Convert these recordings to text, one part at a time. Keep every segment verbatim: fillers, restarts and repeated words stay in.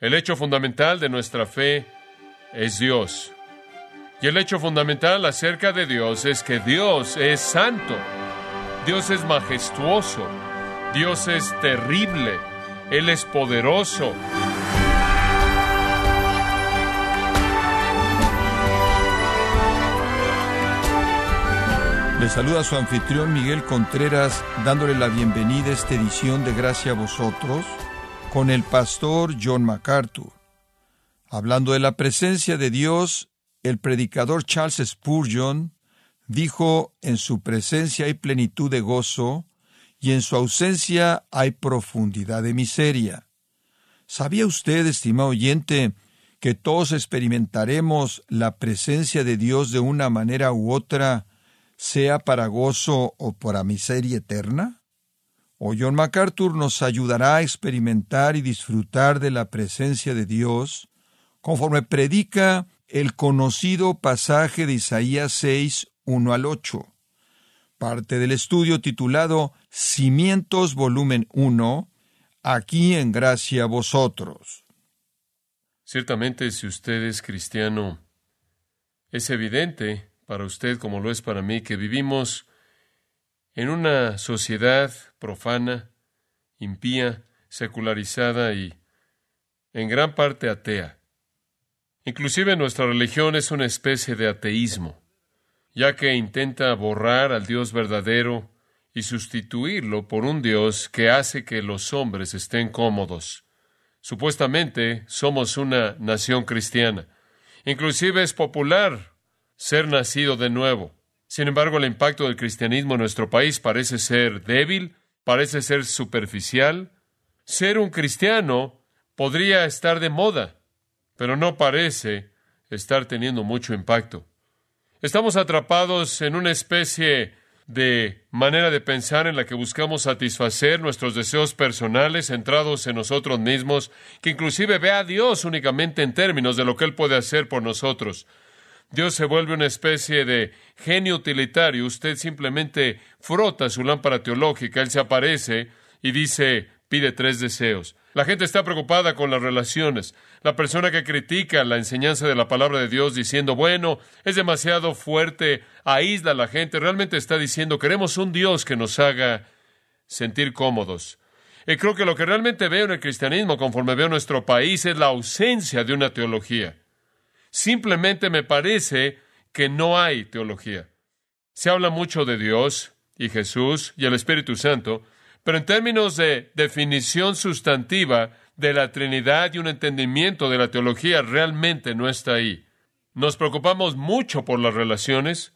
El hecho fundamental de nuestra fe es Dios. Y el hecho fundamental acerca de Dios es que Dios es santo. Dios es majestuoso. Dios es terrible. Él es poderoso. Le saluda su anfitrión Miguel Contreras, dándole la bienvenida a esta edición de Gracia a Vosotros, con el pastor John MacArthur. Hablando de la presencia de Dios, el predicador Charles Spurgeon dijo: en su presencia hay plenitud de gozo, y en su ausencia hay profundidad de miseria. ¿Sabía usted, estimado oyente, que todos experimentaremos la presencia de Dios de una manera u otra, sea para gozo o para miseria eterna? O John MacArthur nos ayudará a experimentar y disfrutar de la presencia de Dios, conforme predica el conocido pasaje de Isaías seis, uno al ocho. Parte del estudio titulado Cimientos, Volumen uno, aquí en Gracia a Vosotros. Ciertamente, si usted es cristiano, es evidente para usted, como lo es para mí, que vivimos en una sociedad profana, impía, secularizada y en gran parte atea. Inclusive nuestra religión es una especie de ateísmo, ya que intenta borrar al Dios verdadero y sustituirlo por un Dios que hace que los hombres estén cómodos. Supuestamente somos una nación cristiana. Inclusive es popular ser nacido de nuevo. Sin embargo, el impacto del cristianismo en nuestro país parece ser débil, parece ser superficial. Ser un cristiano podría estar de moda, pero no parece estar teniendo mucho impacto. Estamos atrapados en una especie de manera de pensar en la que buscamos satisfacer nuestros deseos personales centrados en nosotros mismos, que inclusive ve a Dios únicamente en términos de lo que Él puede hacer por nosotros. Dios se vuelve una especie de genio utilitario. Usted simplemente frota su lámpara teológica, Él se aparece y dice, pide tres deseos. La gente está preocupada con las relaciones. La persona que critica la enseñanza de la palabra de Dios diciendo, bueno, es demasiado fuerte, aísla a la gente, realmente está diciendo, queremos un Dios que nos haga sentir cómodos. Y creo que lo que realmente veo en el cristianismo, conforme veo nuestro país, es la ausencia de una teología. Simplemente me parece que no hay teología. Se habla mucho de Dios y Jesús y el Espíritu Santo, pero en términos de definición sustantiva de la Trinidad y un entendimiento de la teología, realmente no está ahí. Nos preocupamos mucho por las relaciones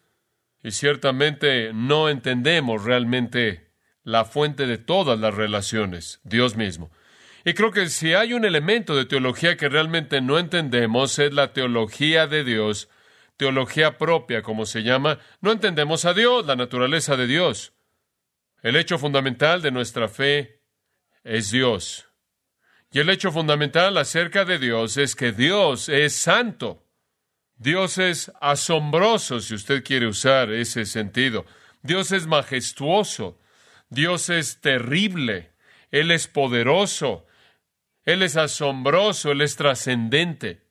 y ciertamente no entendemos realmente la fuente de todas las relaciones, Dios mismo. Y creo que si hay un elemento de teología que realmente no entendemos es la teología de Dios, teología propia, como se llama. No entendemos a Dios, la naturaleza de Dios. El hecho fundamental de nuestra fe es Dios. Y el hecho fundamental acerca de Dios es que Dios es santo. Dios es asombroso, si usted quiere usar ese sentido. Dios es majestuoso. Dios es terrible. Él es poderoso. Él es asombroso. Él es trascendente.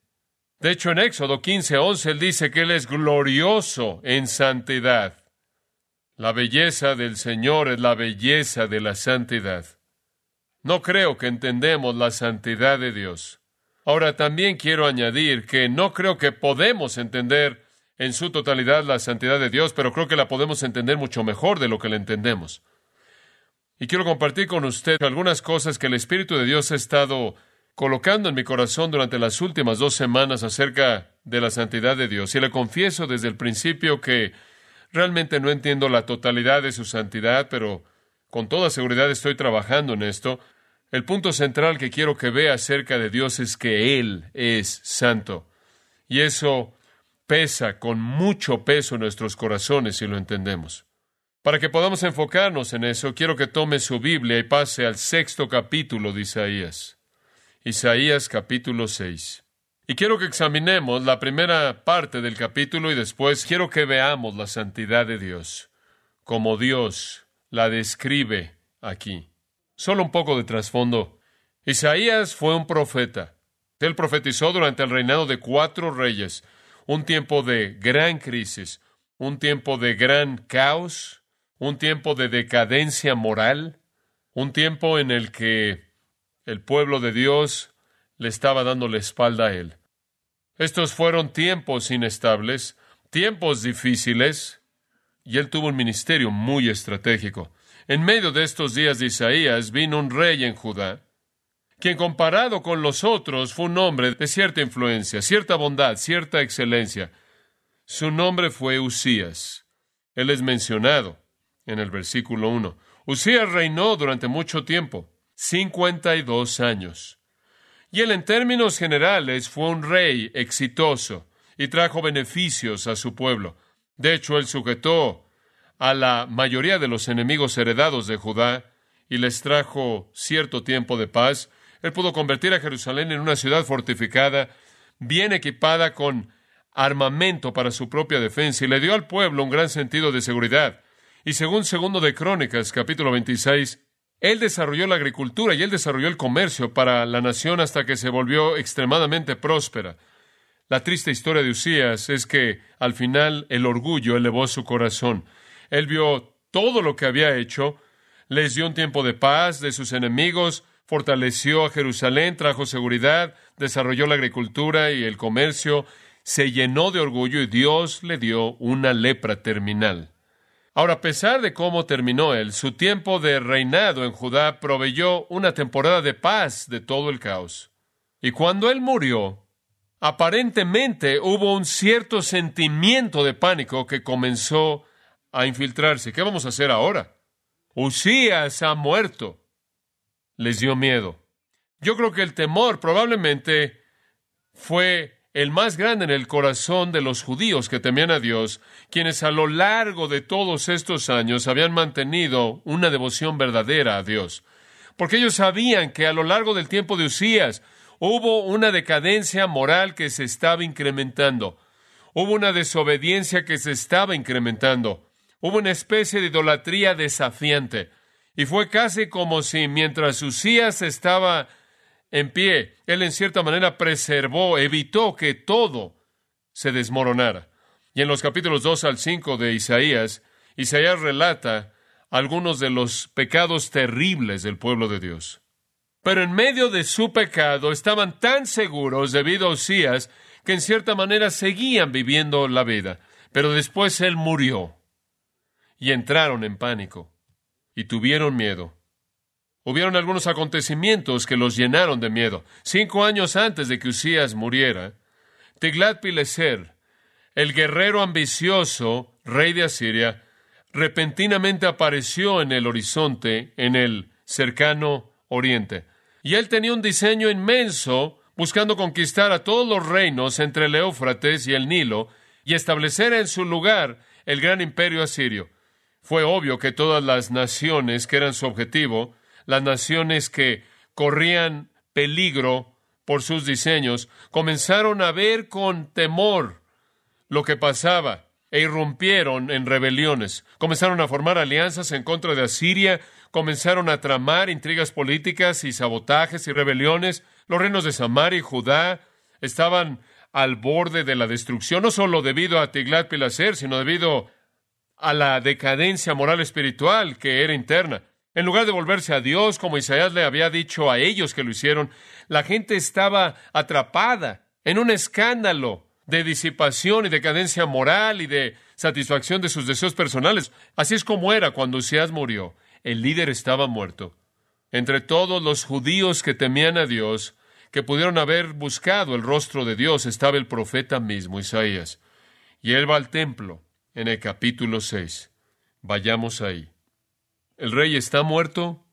De hecho, en Éxodo quince, once, Él dice que Él es glorioso en santidad. La belleza del Señor es la belleza de la santidad. No creo que entendemos la santidad de Dios. Ahora, también quiero añadir que no creo que podemos entender en su totalidad la santidad de Dios, pero creo que la podemos entender mucho mejor de lo que la entendemos. Y quiero compartir con usted algunas cosas que el Espíritu de Dios ha estado colocando en mi corazón durante las últimas dos semanas acerca de la santidad de Dios. Y le confieso desde el principio que realmente no entiendo la totalidad de su santidad, pero con toda seguridad estoy trabajando en esto. El punto central que quiero que vea acerca de Dios es que Él es santo. Y eso pesa con mucho peso en nuestros corazones si lo entendemos. Para que podamos enfocarnos en eso, quiero que tome su Biblia y pase al sexto capítulo de Isaías. Isaías capítulo seis. Y quiero que examinemos la primera parte del capítulo y después quiero que veamos la santidad de Dios, como Dios la describe aquí. Solo un poco de trasfondo. Isaías fue un profeta. Él profetizó durante el reinado de cuatro reyes, un tiempo de gran crisis, un tiempo de gran caos, un tiempo de decadencia moral, un tiempo en el que el pueblo de Dios le estaba dando la espalda a él. Estos fueron tiempos inestables, tiempos difíciles, y él tuvo un ministerio muy estratégico. En medio de estos días de Isaías vino un rey en Judá, quien comparado con los otros fue un hombre de cierta influencia, cierta bondad, cierta excelencia. Su nombre fue Uzías. Él es mencionado en el versículo uno. Uzías reinó durante mucho tiempo, cincuenta y dos años. Y él, en términos generales, fue un rey exitoso y trajo beneficios a su pueblo. De hecho, él sujetó a la mayoría de los enemigos heredados de Judá y les trajo cierto tiempo de paz. Él pudo convertir a Jerusalén en una ciudad fortificada, bien equipada con armamento para su propia defensa, y le dio al pueblo un gran sentido de seguridad. Y según Segundo de Crónicas, capítulo veintiséis, él desarrolló la agricultura y él desarrolló el comercio para la nación hasta que se volvió extremadamente próspera. La triste historia de Uzías es que al final el orgullo elevó su corazón. Él vio todo lo que había hecho, les dio un tiempo de paz de sus enemigos, fortaleció a Jerusalén, trajo seguridad, desarrolló la agricultura y el comercio, se llenó de orgullo y Dios le dio una lepra terminal. Ahora, a pesar de cómo terminó él, su tiempo de reinado en Judá proveyó una temporada de paz de todo el caos. Y cuando él murió, aparentemente hubo un cierto sentimiento de pánico que comenzó a infiltrarse. ¿Qué vamos a hacer ahora? Uzías ha muerto. Les dio miedo. Yo creo que el temor probablemente fue el más grande en el corazón de los judíos que temían a Dios, quienes a lo largo de todos estos años habían mantenido una devoción verdadera a Dios. Porque ellos sabían que a lo largo del tiempo de Uzías hubo una decadencia moral que se estaba incrementando. Hubo una desobediencia que se estaba incrementando. Hubo una especie de idolatría desafiante. Y fue casi como si mientras Uzías estaba en pie, él en cierta manera preservó, evitó que todo se desmoronara. Y en los capítulos dos al cinco de Isaías, Isaías relata algunos de los pecados terribles del pueblo de Dios. Pero en medio de su pecado estaban tan seguros debido a Uzías que en cierta manera seguían viviendo la vida. Pero después él murió y entraron en pánico y tuvieron miedo. Hubieron algunos acontecimientos que los llenaron de miedo. Cinco años antes de que Uzías muriera, Tiglat-Pileser, el guerrero ambicioso, rey de Asiria, repentinamente apareció en el horizonte, en el cercano oriente. Y él tenía un diseño inmenso, buscando conquistar a todos los reinos entre el Éufrates y el Nilo, y establecer en su lugar el gran imperio asirio. Fue obvio que todas las naciones que eran su objetivo, las naciones que corrían peligro por sus diseños, comenzaron a ver con temor lo que pasaba e irrumpieron en rebeliones. Comenzaron a formar alianzas en contra de Asiria, comenzaron a tramar intrigas políticas y sabotajes y rebeliones. Los reinos de Samaria y Judá estaban al borde de la destrucción, no solo debido a Tiglat-Pileser, sino debido a la decadencia moral espiritual que era interna. En lugar de volverse a Dios, como Isaías le había dicho a ellos que lo hicieron, la gente estaba atrapada en un escándalo de disipación y decadencia moral y de satisfacción de sus deseos personales. Así es como era cuando Uzías murió. El líder estaba muerto. Entre todos los judíos que temían a Dios, que pudieron haber buscado el rostro de Dios, estaba el profeta mismo, Isaías. Y él va al templo en el capítulo seis. Vayamos ahí. El rey está muerto,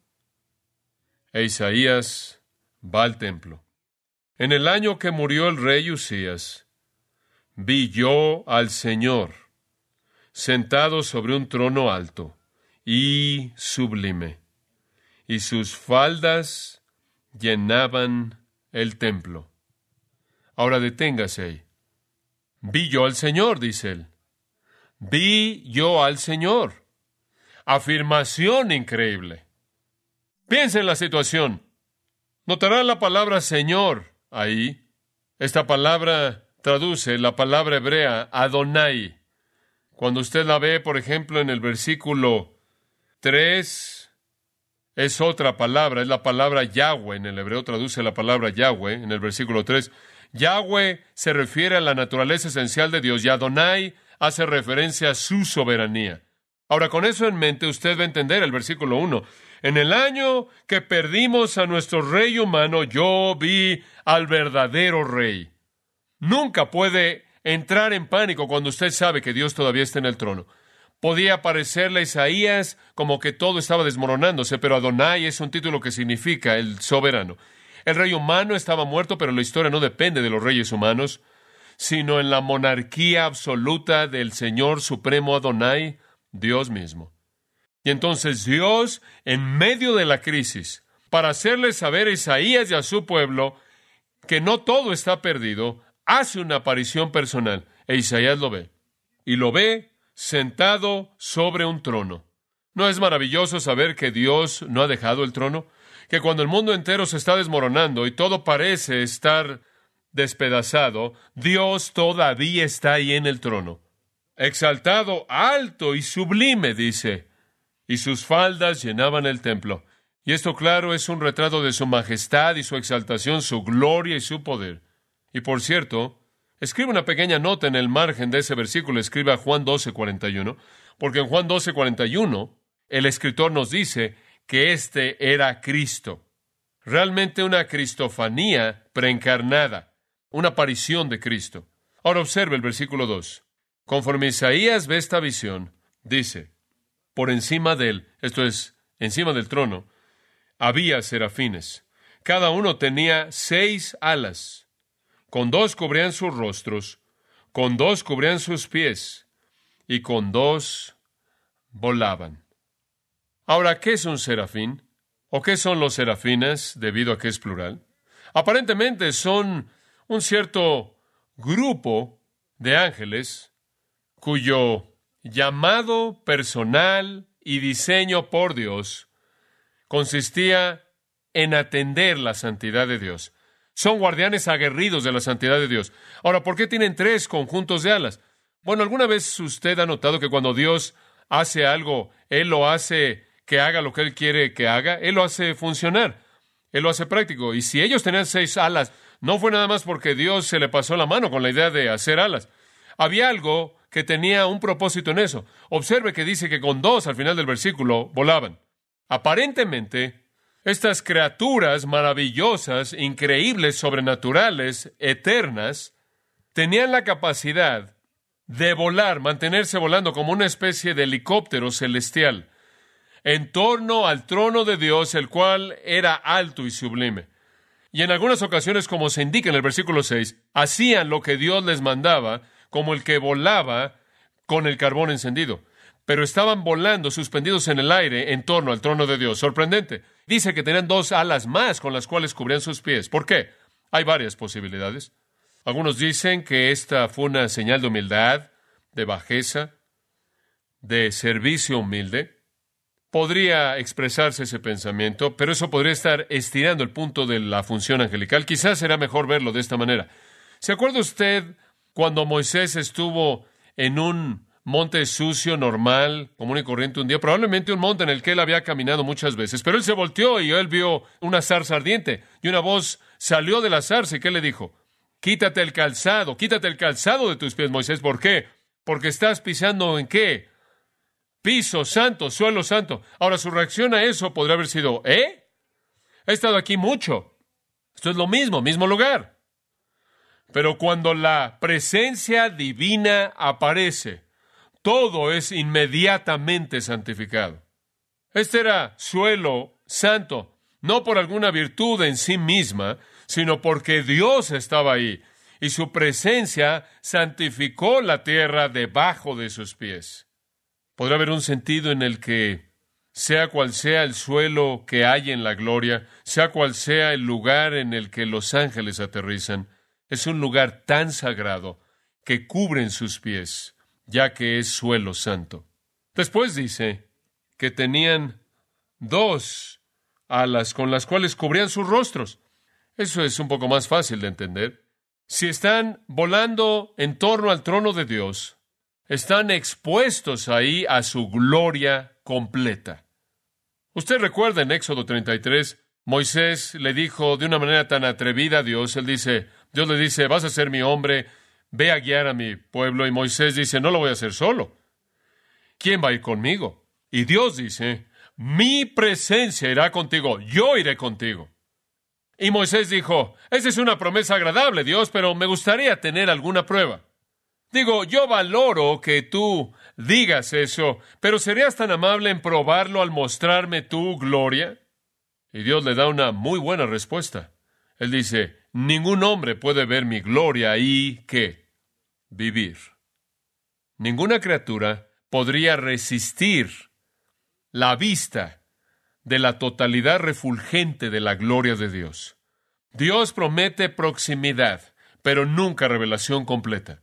e Isaías va al templo. En el año que murió el rey Uzías, vi yo al Señor sentado sobre un trono alto y sublime, y sus faldas llenaban el templo. Ahora deténgase ahí. Vi yo al Señor, dice él. Vi yo al Señor. Afirmación increíble. Piensa en la situación. Notará la palabra Señor ahí. Esta palabra traduce la palabra hebrea Adonai. Cuando usted la ve, por ejemplo, en el versículo tres, es otra palabra, es la palabra Yahweh. En el hebreo traduce la palabra Yahweh en el versículo tres. Yahweh se refiere a la naturaleza esencial de Dios y Adonai hace referencia a su soberanía. Ahora, con eso en mente, usted va a entender el versículo uno. En el año que perdimos a nuestro rey humano, yo vi al verdadero rey. Nunca puede entrar en pánico cuando usted sabe que Dios todavía está en el trono. Podía parecerle a Isaías como que todo estaba desmoronándose, pero Adonai es un título que significa el soberano. El rey humano estaba muerto, pero la historia no depende de los reyes humanos, sino en la monarquía absoluta del Señor Supremo Adonai, Dios mismo. Y entonces Dios, en medio de la crisis, para hacerle saber a Isaías y a su pueblo que no todo está perdido, hace una aparición personal. E Isaías lo ve. Y lo ve sentado sobre un trono. ¿No es maravilloso saber que Dios no ha dejado el trono? Que cuando el mundo entero se está desmoronando y todo parece estar despedazado, Dios todavía está ahí en el trono. Exaltado, alto y sublime, dice. Y sus faldas llenaban el templo. Y esto, claro, es un retrato de su majestad y su exaltación, su gloria y su poder. Y por cierto, escribe una pequeña nota en el margen de ese versículo, escribe a Juan doce, cuarenta y uno, porque en Juan doce, cuarenta y uno, el escritor nos dice que este era Cristo. Realmente una cristofanía preencarnada, una aparición de Cristo. Ahora observe el versículo dos. Conforme Isaías ve esta visión, dice, por encima de él, esto es, encima del trono, había serafines. Cada uno tenía seis alas. Con dos cubrían sus rostros, con dos cubrían sus pies, y con dos volaban. Ahora, ¿qué es un serafín? ¿O qué son los serafines, debido a que es plural? Aparentemente son un cierto grupo de ángeles cuyo llamado personal y diseño por Dios consistía en atender la santidad de Dios. Son guardianes aguerridos de la santidad de Dios. Ahora, ¿por qué tienen tres conjuntos de alas? Bueno, ¿alguna vez usted ha notado que cuando Dios hace algo, Él lo hace que haga lo que Él quiere que haga? Él lo hace funcionar. Él lo hace práctico. Y si ellos tenían seis alas, no fue nada más porque Dios se le pasó la mano con la idea de hacer alas. Había algo que tenía un propósito en eso. Observe que dice que con dos, al final del versículo, volaban. Aparentemente, estas criaturas maravillosas, increíbles, sobrenaturales, eternas, tenían la capacidad de volar, mantenerse volando como una especie de helicóptero celestial en torno al trono de Dios, el cual era alto y sublime. Y en algunas ocasiones, como se indica en el versículo seis, hacían lo que Dios les mandaba, como el que volaba con el carbón encendido. Pero estaban volando, suspendidos en el aire, en torno al trono de Dios. Sorprendente. Dice que tenían dos alas más con las cuales cubrían sus pies. ¿Por qué? Hay varias posibilidades. Algunos dicen que esta fue una señal de humildad, de bajeza, de servicio humilde. Podría expresarse ese pensamiento, pero eso podría estar estirando el punto de la función angelical. Quizás será mejor verlo de esta manera. ¿Se acuerda usted cuando Moisés estuvo en un monte sucio, normal, común y corriente un día, probablemente un monte en el que él había caminado muchas veces, pero él se volteó y él vio una zarza ardiente, y una voz salió de la zarza, y ¿qué le dijo? Quítate el calzado, quítate el calzado de tus pies, Moisés. ¿Por qué? Porque estás pisando ¿en qué? Piso santo, suelo santo. Ahora, su reacción a eso podría haber sido, ¿eh? He estado aquí mucho. Esto es lo mismo, mismo lugar. Pero cuando la presencia divina aparece, todo es inmediatamente santificado. Este era suelo santo, no por alguna virtud en sí misma, sino porque Dios estaba ahí, y su presencia santificó la tierra debajo de sus pies. Podrá haber un sentido en el que, sea cual sea el suelo que hay en la gloria, sea cual sea el lugar en el que los ángeles aterrizan, es un lugar tan sagrado que cubren sus pies, ya que es suelo santo. Después dice que tenían dos alas con las cuales cubrían sus rostros. Eso es un poco más fácil de entender. Si están volando en torno al trono de Dios, están expuestos ahí a su gloria completa. Usted recuerda en Éxodo treinta y tres, Moisés le dijo de una manera tan atrevida a Dios, él dice, Dios le dice, vas a ser mi hombre, ve a guiar a mi pueblo. Y Moisés dice, no lo voy a hacer solo. ¿Quién va a ir conmigo? Y Dios dice, mi presencia irá contigo, yo iré contigo. Y Moisés dijo, esa es una promesa agradable, Dios, pero me gustaría tener alguna prueba. Digo, yo valoro que tú digas eso, pero ¿serías tan amable en probarlo al mostrarme tu gloria? Y Dios le da una muy buena respuesta. Él dice, ningún hombre puede ver mi gloria y ¿qué? Vivir. Ninguna criatura podría resistir la vista de la totalidad refulgente de la gloria de Dios. Dios promete proximidad, pero nunca revelación completa.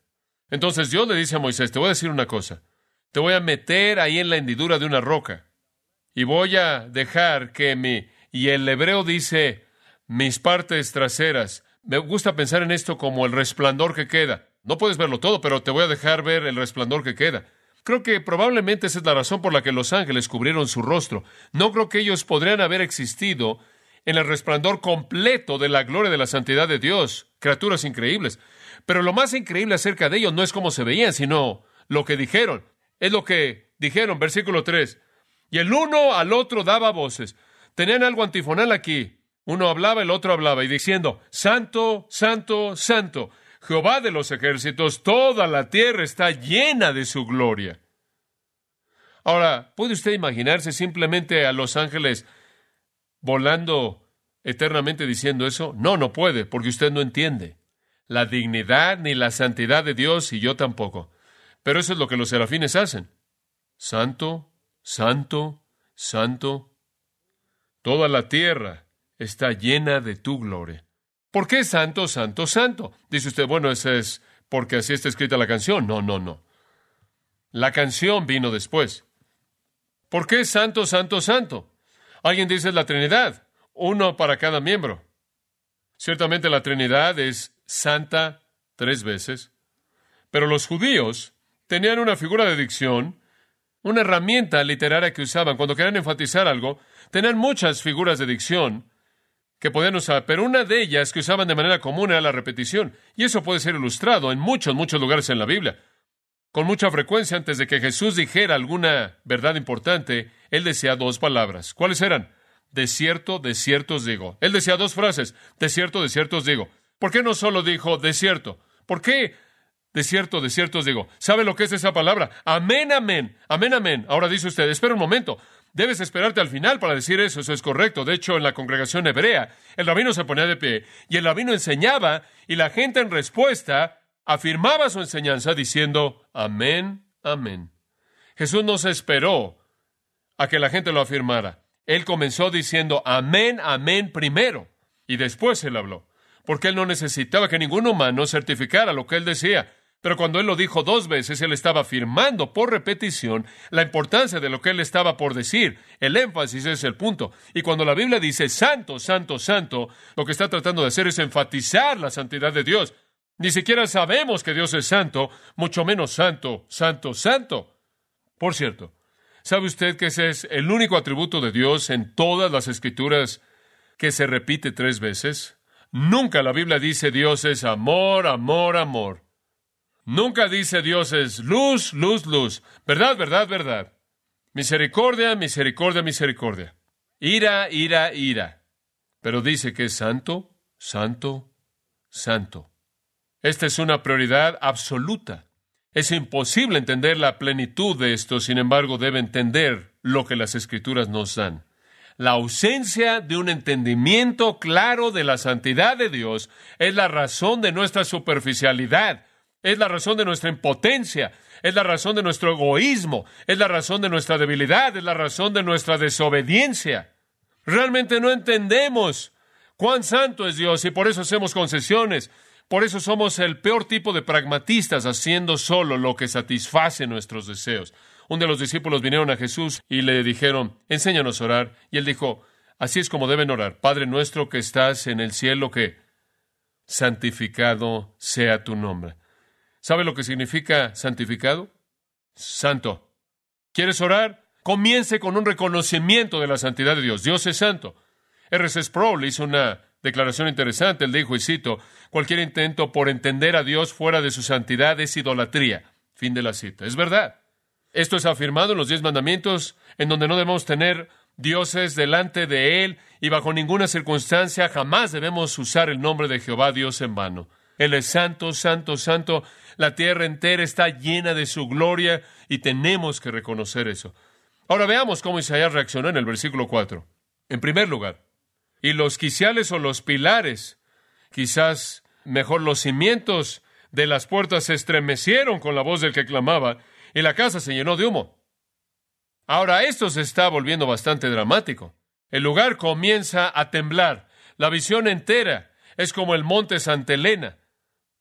Entonces Dios le dice a Moisés, te voy a decir una cosa, te voy a meter ahí en la hendidura de una roca y voy a dejar que mi... Y el hebreo dice, mis partes traseras. Me gusta pensar en esto como el resplandor que queda. No puedes verlo todo, pero te voy a dejar ver el resplandor que queda. Creo que probablemente esa es la razón por la que los ángeles cubrieron su rostro. No creo que ellos podrían haber existido en el resplandor completo de la gloria de la santidad de Dios. Criaturas increíbles. Pero lo más increíble acerca de ellos no es cómo se veían, sino lo que dijeron. Es lo que dijeron, versículo tres. Y el uno al otro daba voces. Tenían algo antifonal aquí. Uno hablaba, el otro hablaba, y diciendo, Santo, Santo, Santo, Jehová de los ejércitos, toda la tierra está llena de su gloria. Ahora, ¿puede usted imaginarse simplemente a los ángeles volando eternamente diciendo eso? No, no puede, porque usted no entiende la dignidad ni la santidad de Dios, y yo tampoco. Pero eso es lo que los serafines hacen. Santo, Santo, Santo, toda la tierra está llena de tu gloria. ¿Por qué santo, santo, santo? Dice usted, bueno, eso es porque así está escrita la canción. No, no, no. La canción vino después. ¿Por qué santo, santo, santo? Alguien dice la Trinidad, uno para cada miembro. Ciertamente la Trinidad es santa tres veces, pero los judíos tenían una figura de dicción, una herramienta literaria que usaban. Cuando querían enfatizar algo, tenían muchas figuras de dicción que podían usar, pero una de ellas que usaban de manera común era la repetición. Y eso puede ser ilustrado en muchos, muchos lugares en la Biblia. Con mucha frecuencia, antes de que Jesús dijera alguna verdad importante, Él decía dos palabras. ¿Cuáles eran? De cierto, de cierto os digo. Él decía dos frases. De cierto, de cierto os digo. ¿Por qué no solo dijo de cierto? ¿Por qué? De cierto, de cierto os digo. ¿Sabe lo que es esa palabra? Amén, amén. Amén, amén. Ahora dice usted, espera un momento. Debes esperarte al final para decir eso, eso es correcto. De hecho, en la congregación hebrea, el rabino se ponía de pie y el rabino enseñaba y la gente en respuesta afirmaba su enseñanza diciendo, amén, amén. Jesús no se esperó a que la gente lo afirmara. Él comenzó diciendo, amén, amén primero. Y después él habló, porque él no necesitaba que ningún humano certificara lo que él decía. Pero cuando él lo dijo dos veces, él estaba afirmando por repetición la importancia de lo que él estaba por decir. El énfasis es el punto. Y cuando la Biblia dice santo, santo, santo, lo que está tratando de hacer es enfatizar la santidad de Dios. Ni siquiera sabemos que Dios es santo, mucho menos santo, santo, santo. Por cierto, ¿sabe usted que ese es el único atributo de Dios en todas las Escrituras que se repite tres veces? Nunca la Biblia dice Dios es amor, amor, amor. Nunca dice Dios es luz, luz, luz. Verdad, verdad, verdad. Misericordia, misericordia, misericordia. Ira, ira, ira. Pero dice que es santo, santo, santo. Esta es una prioridad absoluta. Es imposible entender la plenitud de esto, sin embargo, debe entender lo que las Escrituras nos dan. La ausencia de un entendimiento claro de la santidad de Dios es la razón de nuestra superficialidad. Es la razón de nuestra impotencia, es la razón de nuestro egoísmo, es la razón de nuestra debilidad, es la razón de nuestra desobediencia. Realmente no entendemos cuán santo es Dios y por eso hacemos concesiones, por eso somos el peor tipo de pragmatistas haciendo solo lo que satisface nuestros deseos. Uno de los discípulos vinieron a Jesús y le dijeron, enséñanos a orar, y él dijo, Así es como deben orar. Padre nuestro que estás en el cielo, que santificado sea tu nombre. ¿Sabe lo que significa santificado? Santo. ¿Quieres orar? Comience con un reconocimiento de la santidad de Dios. Dios es santo. R C Sproul hizo una declaración interesante. Él dijo, y cito, cualquier intento por entender a Dios fuera de su santidad es idolatría. Fin de la cita. Es verdad. Esto es afirmado en los diez mandamientos, en donde no debemos tener dioses delante de Él y bajo ninguna circunstancia jamás debemos usar el nombre de Jehová Dios en vano. Él es santo, santo, santo. La tierra entera está llena de su gloria y tenemos que reconocer eso. Ahora veamos cómo Isaías reaccionó en el versículo cuatro. En primer lugar, y los quiciales o los pilares, quizás mejor los cimientos de las puertas se estremecieron con la voz del que clamaba y la casa se llenó de humo. Ahora esto se está volviendo bastante dramático. El lugar comienza a temblar. La visión entera es como el monte Santa Elena.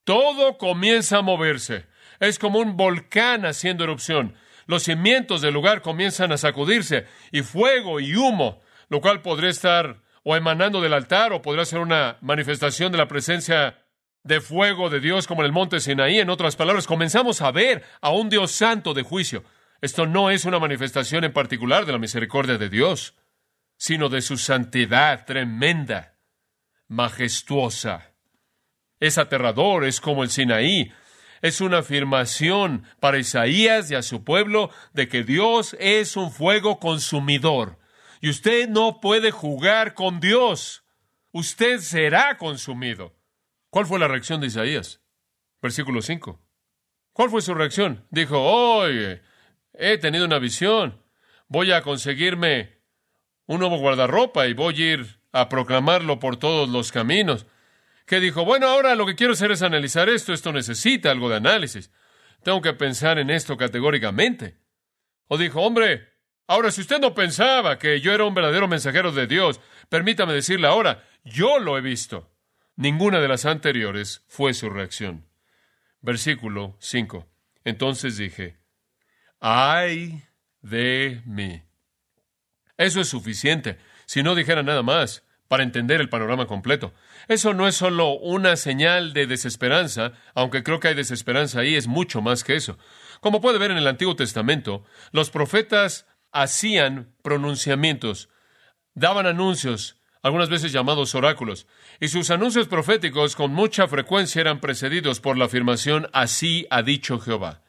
Todo comienza a moverse. Es como un volcán haciendo erupción. Los cimientos del lugar comienzan a sacudirse y fuego y humo, lo cual podría estar o emanando del altar o podría ser una manifestación de la presencia de fuego de Dios como en el monte Sinaí. En otras palabras, comenzamos a ver a un Dios santo de juicio. Esto no es una manifestación en particular de la misericordia de Dios, sino de su santidad tremenda, majestuosa. Es aterrador, es como el Sinaí. Es una afirmación para Isaías y a su pueblo de que Dios es un fuego consumidor. Y usted no puede jugar con Dios. Usted será consumido. ¿Cuál fue la reacción de Isaías? Versículo cinco. ¿Cuál fue su reacción? Dijo, oye, he tenido una visión. Voy a conseguirme un nuevo guardarropa y voy a ir a proclamarlo por todos los caminos. Que dijo, bueno, ahora lo que quiero hacer es analizar esto. Esto necesita algo de análisis. Tengo que pensar en esto categóricamente. O dijo, hombre, ahora si usted no pensaba que yo era un verdadero mensajero de Dios, permítame decirle ahora, yo lo he visto. Ninguna de las anteriores fue su reacción. Versículo cinco. Entonces dije, ¡ay de mí! Eso es suficiente, si no dijera nada más, para entender el panorama completo. Eso no es solo una señal de desesperanza, aunque creo que hay desesperanza ahí, es mucho más que eso. Como puede ver en el Antiguo Testamento, los profetas hacían pronunciamientos, daban anuncios, algunas veces llamados oráculos, y sus anuncios proféticos con mucha frecuencia eran precedidos por la afirmación, así ha dicho Jehová.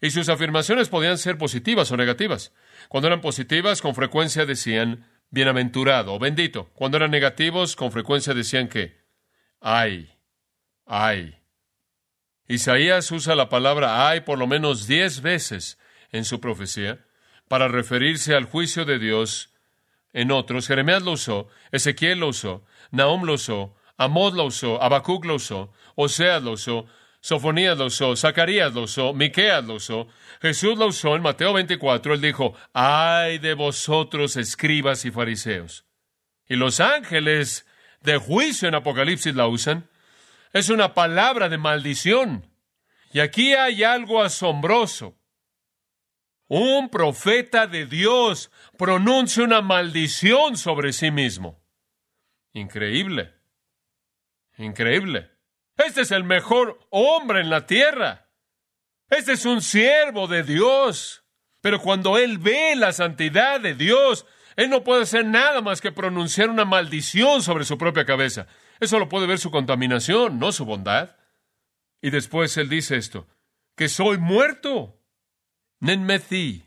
Y sus afirmaciones podían ser positivas o negativas. Cuando eran positivas, con frecuencia decían, bienaventurado o bendito. Cuando eran negativos, con frecuencia decían que, ay, ay. Isaías usa la palabra ay por lo menos diez veces en su profecía para referirse al juicio de Dios en otros. Jeremías lo usó, Ezequiel lo usó, Nahum lo usó, Amós lo usó, Habacuc lo usó, Oseas lo usó, Sofonías lo usó, Zacarías lo usó, Miqueas lo usó, Jesús lo usó en Mateo veinticuatro. Él dijo, ¡ay de vosotros, escribas y fariseos! Y los ángeles de juicio en Apocalipsis la usan. Es una palabra de maldición. Y aquí hay algo asombroso. Un profeta de Dios pronuncia una maldición sobre sí mismo. Increíble. Increíble. Este es el mejor hombre en la tierra. Este es un siervo de Dios. Pero cuando él ve la santidad de Dios, él no puede hacer nada más que pronunciar una maldición sobre su propia cabeza. Eso lo puede ver su contaminación, no su bondad. Y después él dice esto, que soy muerto. Nenmethi,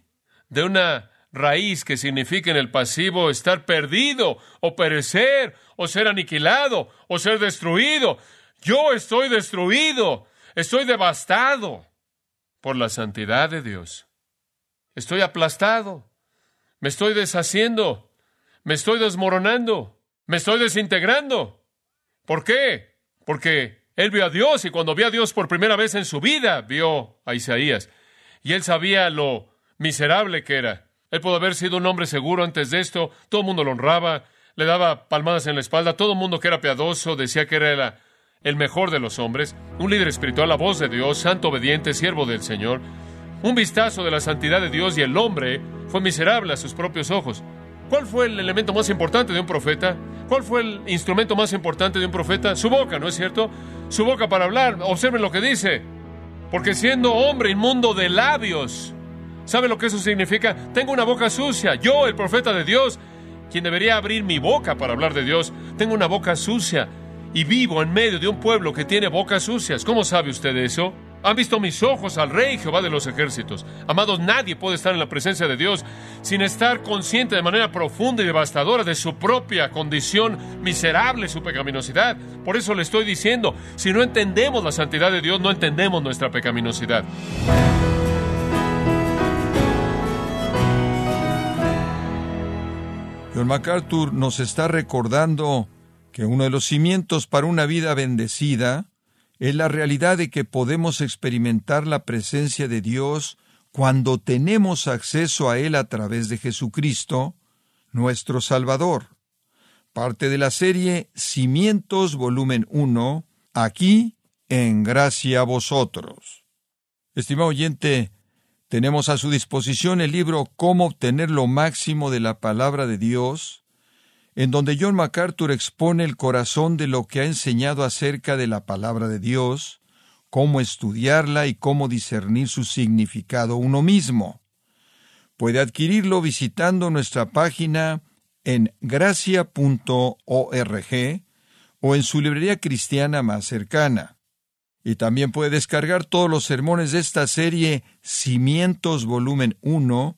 de una raíz que significa en el pasivo estar perdido, o perecer, o ser aniquilado, o ser destruido. Yo estoy destruido, estoy devastado por la santidad de Dios. Estoy aplastado, me estoy deshaciendo, me estoy desmoronando, me estoy desintegrando. ¿Por qué? Porque él vio a Dios y cuando vio a Dios por primera vez en su vida, vio a Isaías. Y él sabía lo miserable que era. Él pudo haber sido un hombre seguro antes de esto. Todo el mundo lo honraba, le daba palmadas en la espalda. Todo el mundo que era piadoso decía que era la el mejor de los hombres, un líder espiritual, la voz de Dios, santo, obediente, siervo del Señor. Un vistazo de la santidad de Dios y el hombre fue miserable a sus propios ojos. ¿Cuál fue el elemento más importante de un profeta? ¿Cuál fue el instrumento más importante de un profeta? Su boca, ¿no es cierto? Su boca para hablar. Observen lo que dice. Porque siendo hombre inmundo de labios. ¿Sabe lo que eso significa? Tengo una boca sucia. Yo, el profeta de Dios, quien debería abrir mi boca para hablar de Dios, tengo una boca sucia y vivo en medio de un pueblo que tiene bocas sucias. ¿Cómo sabe usted eso? Han visto mis ojos al Rey Jehová de los ejércitos. Amados, nadie puede estar en la presencia de Dios sin estar consciente de manera profunda y devastadora de su propia condición miserable, su pecaminosidad. Por eso le estoy diciendo, si no entendemos la santidad de Dios, no entendemos nuestra pecaminosidad. John MacArthur nos está recordando que uno de los cimientos para una vida bendecida es la realidad de que podemos experimentar la presencia de Dios cuando tenemos acceso a Él a través de Jesucristo, nuestro Salvador. Parte de la serie Cimientos, Volumen uno, aquí en Gracia a Vosotros. Estimado oyente, tenemos a su disposición el libro Cómo obtener lo máximo de la palabra de Dios, en donde John MacArthur expone el corazón de lo que ha enseñado acerca de la palabra de Dios, cómo estudiarla y cómo discernir su significado uno mismo. Puede adquirirlo visitando nuestra página en gracia punto org o en su librería cristiana más cercana. Y también puede descargar todos los sermones de esta serie Cimientos Volumen uno,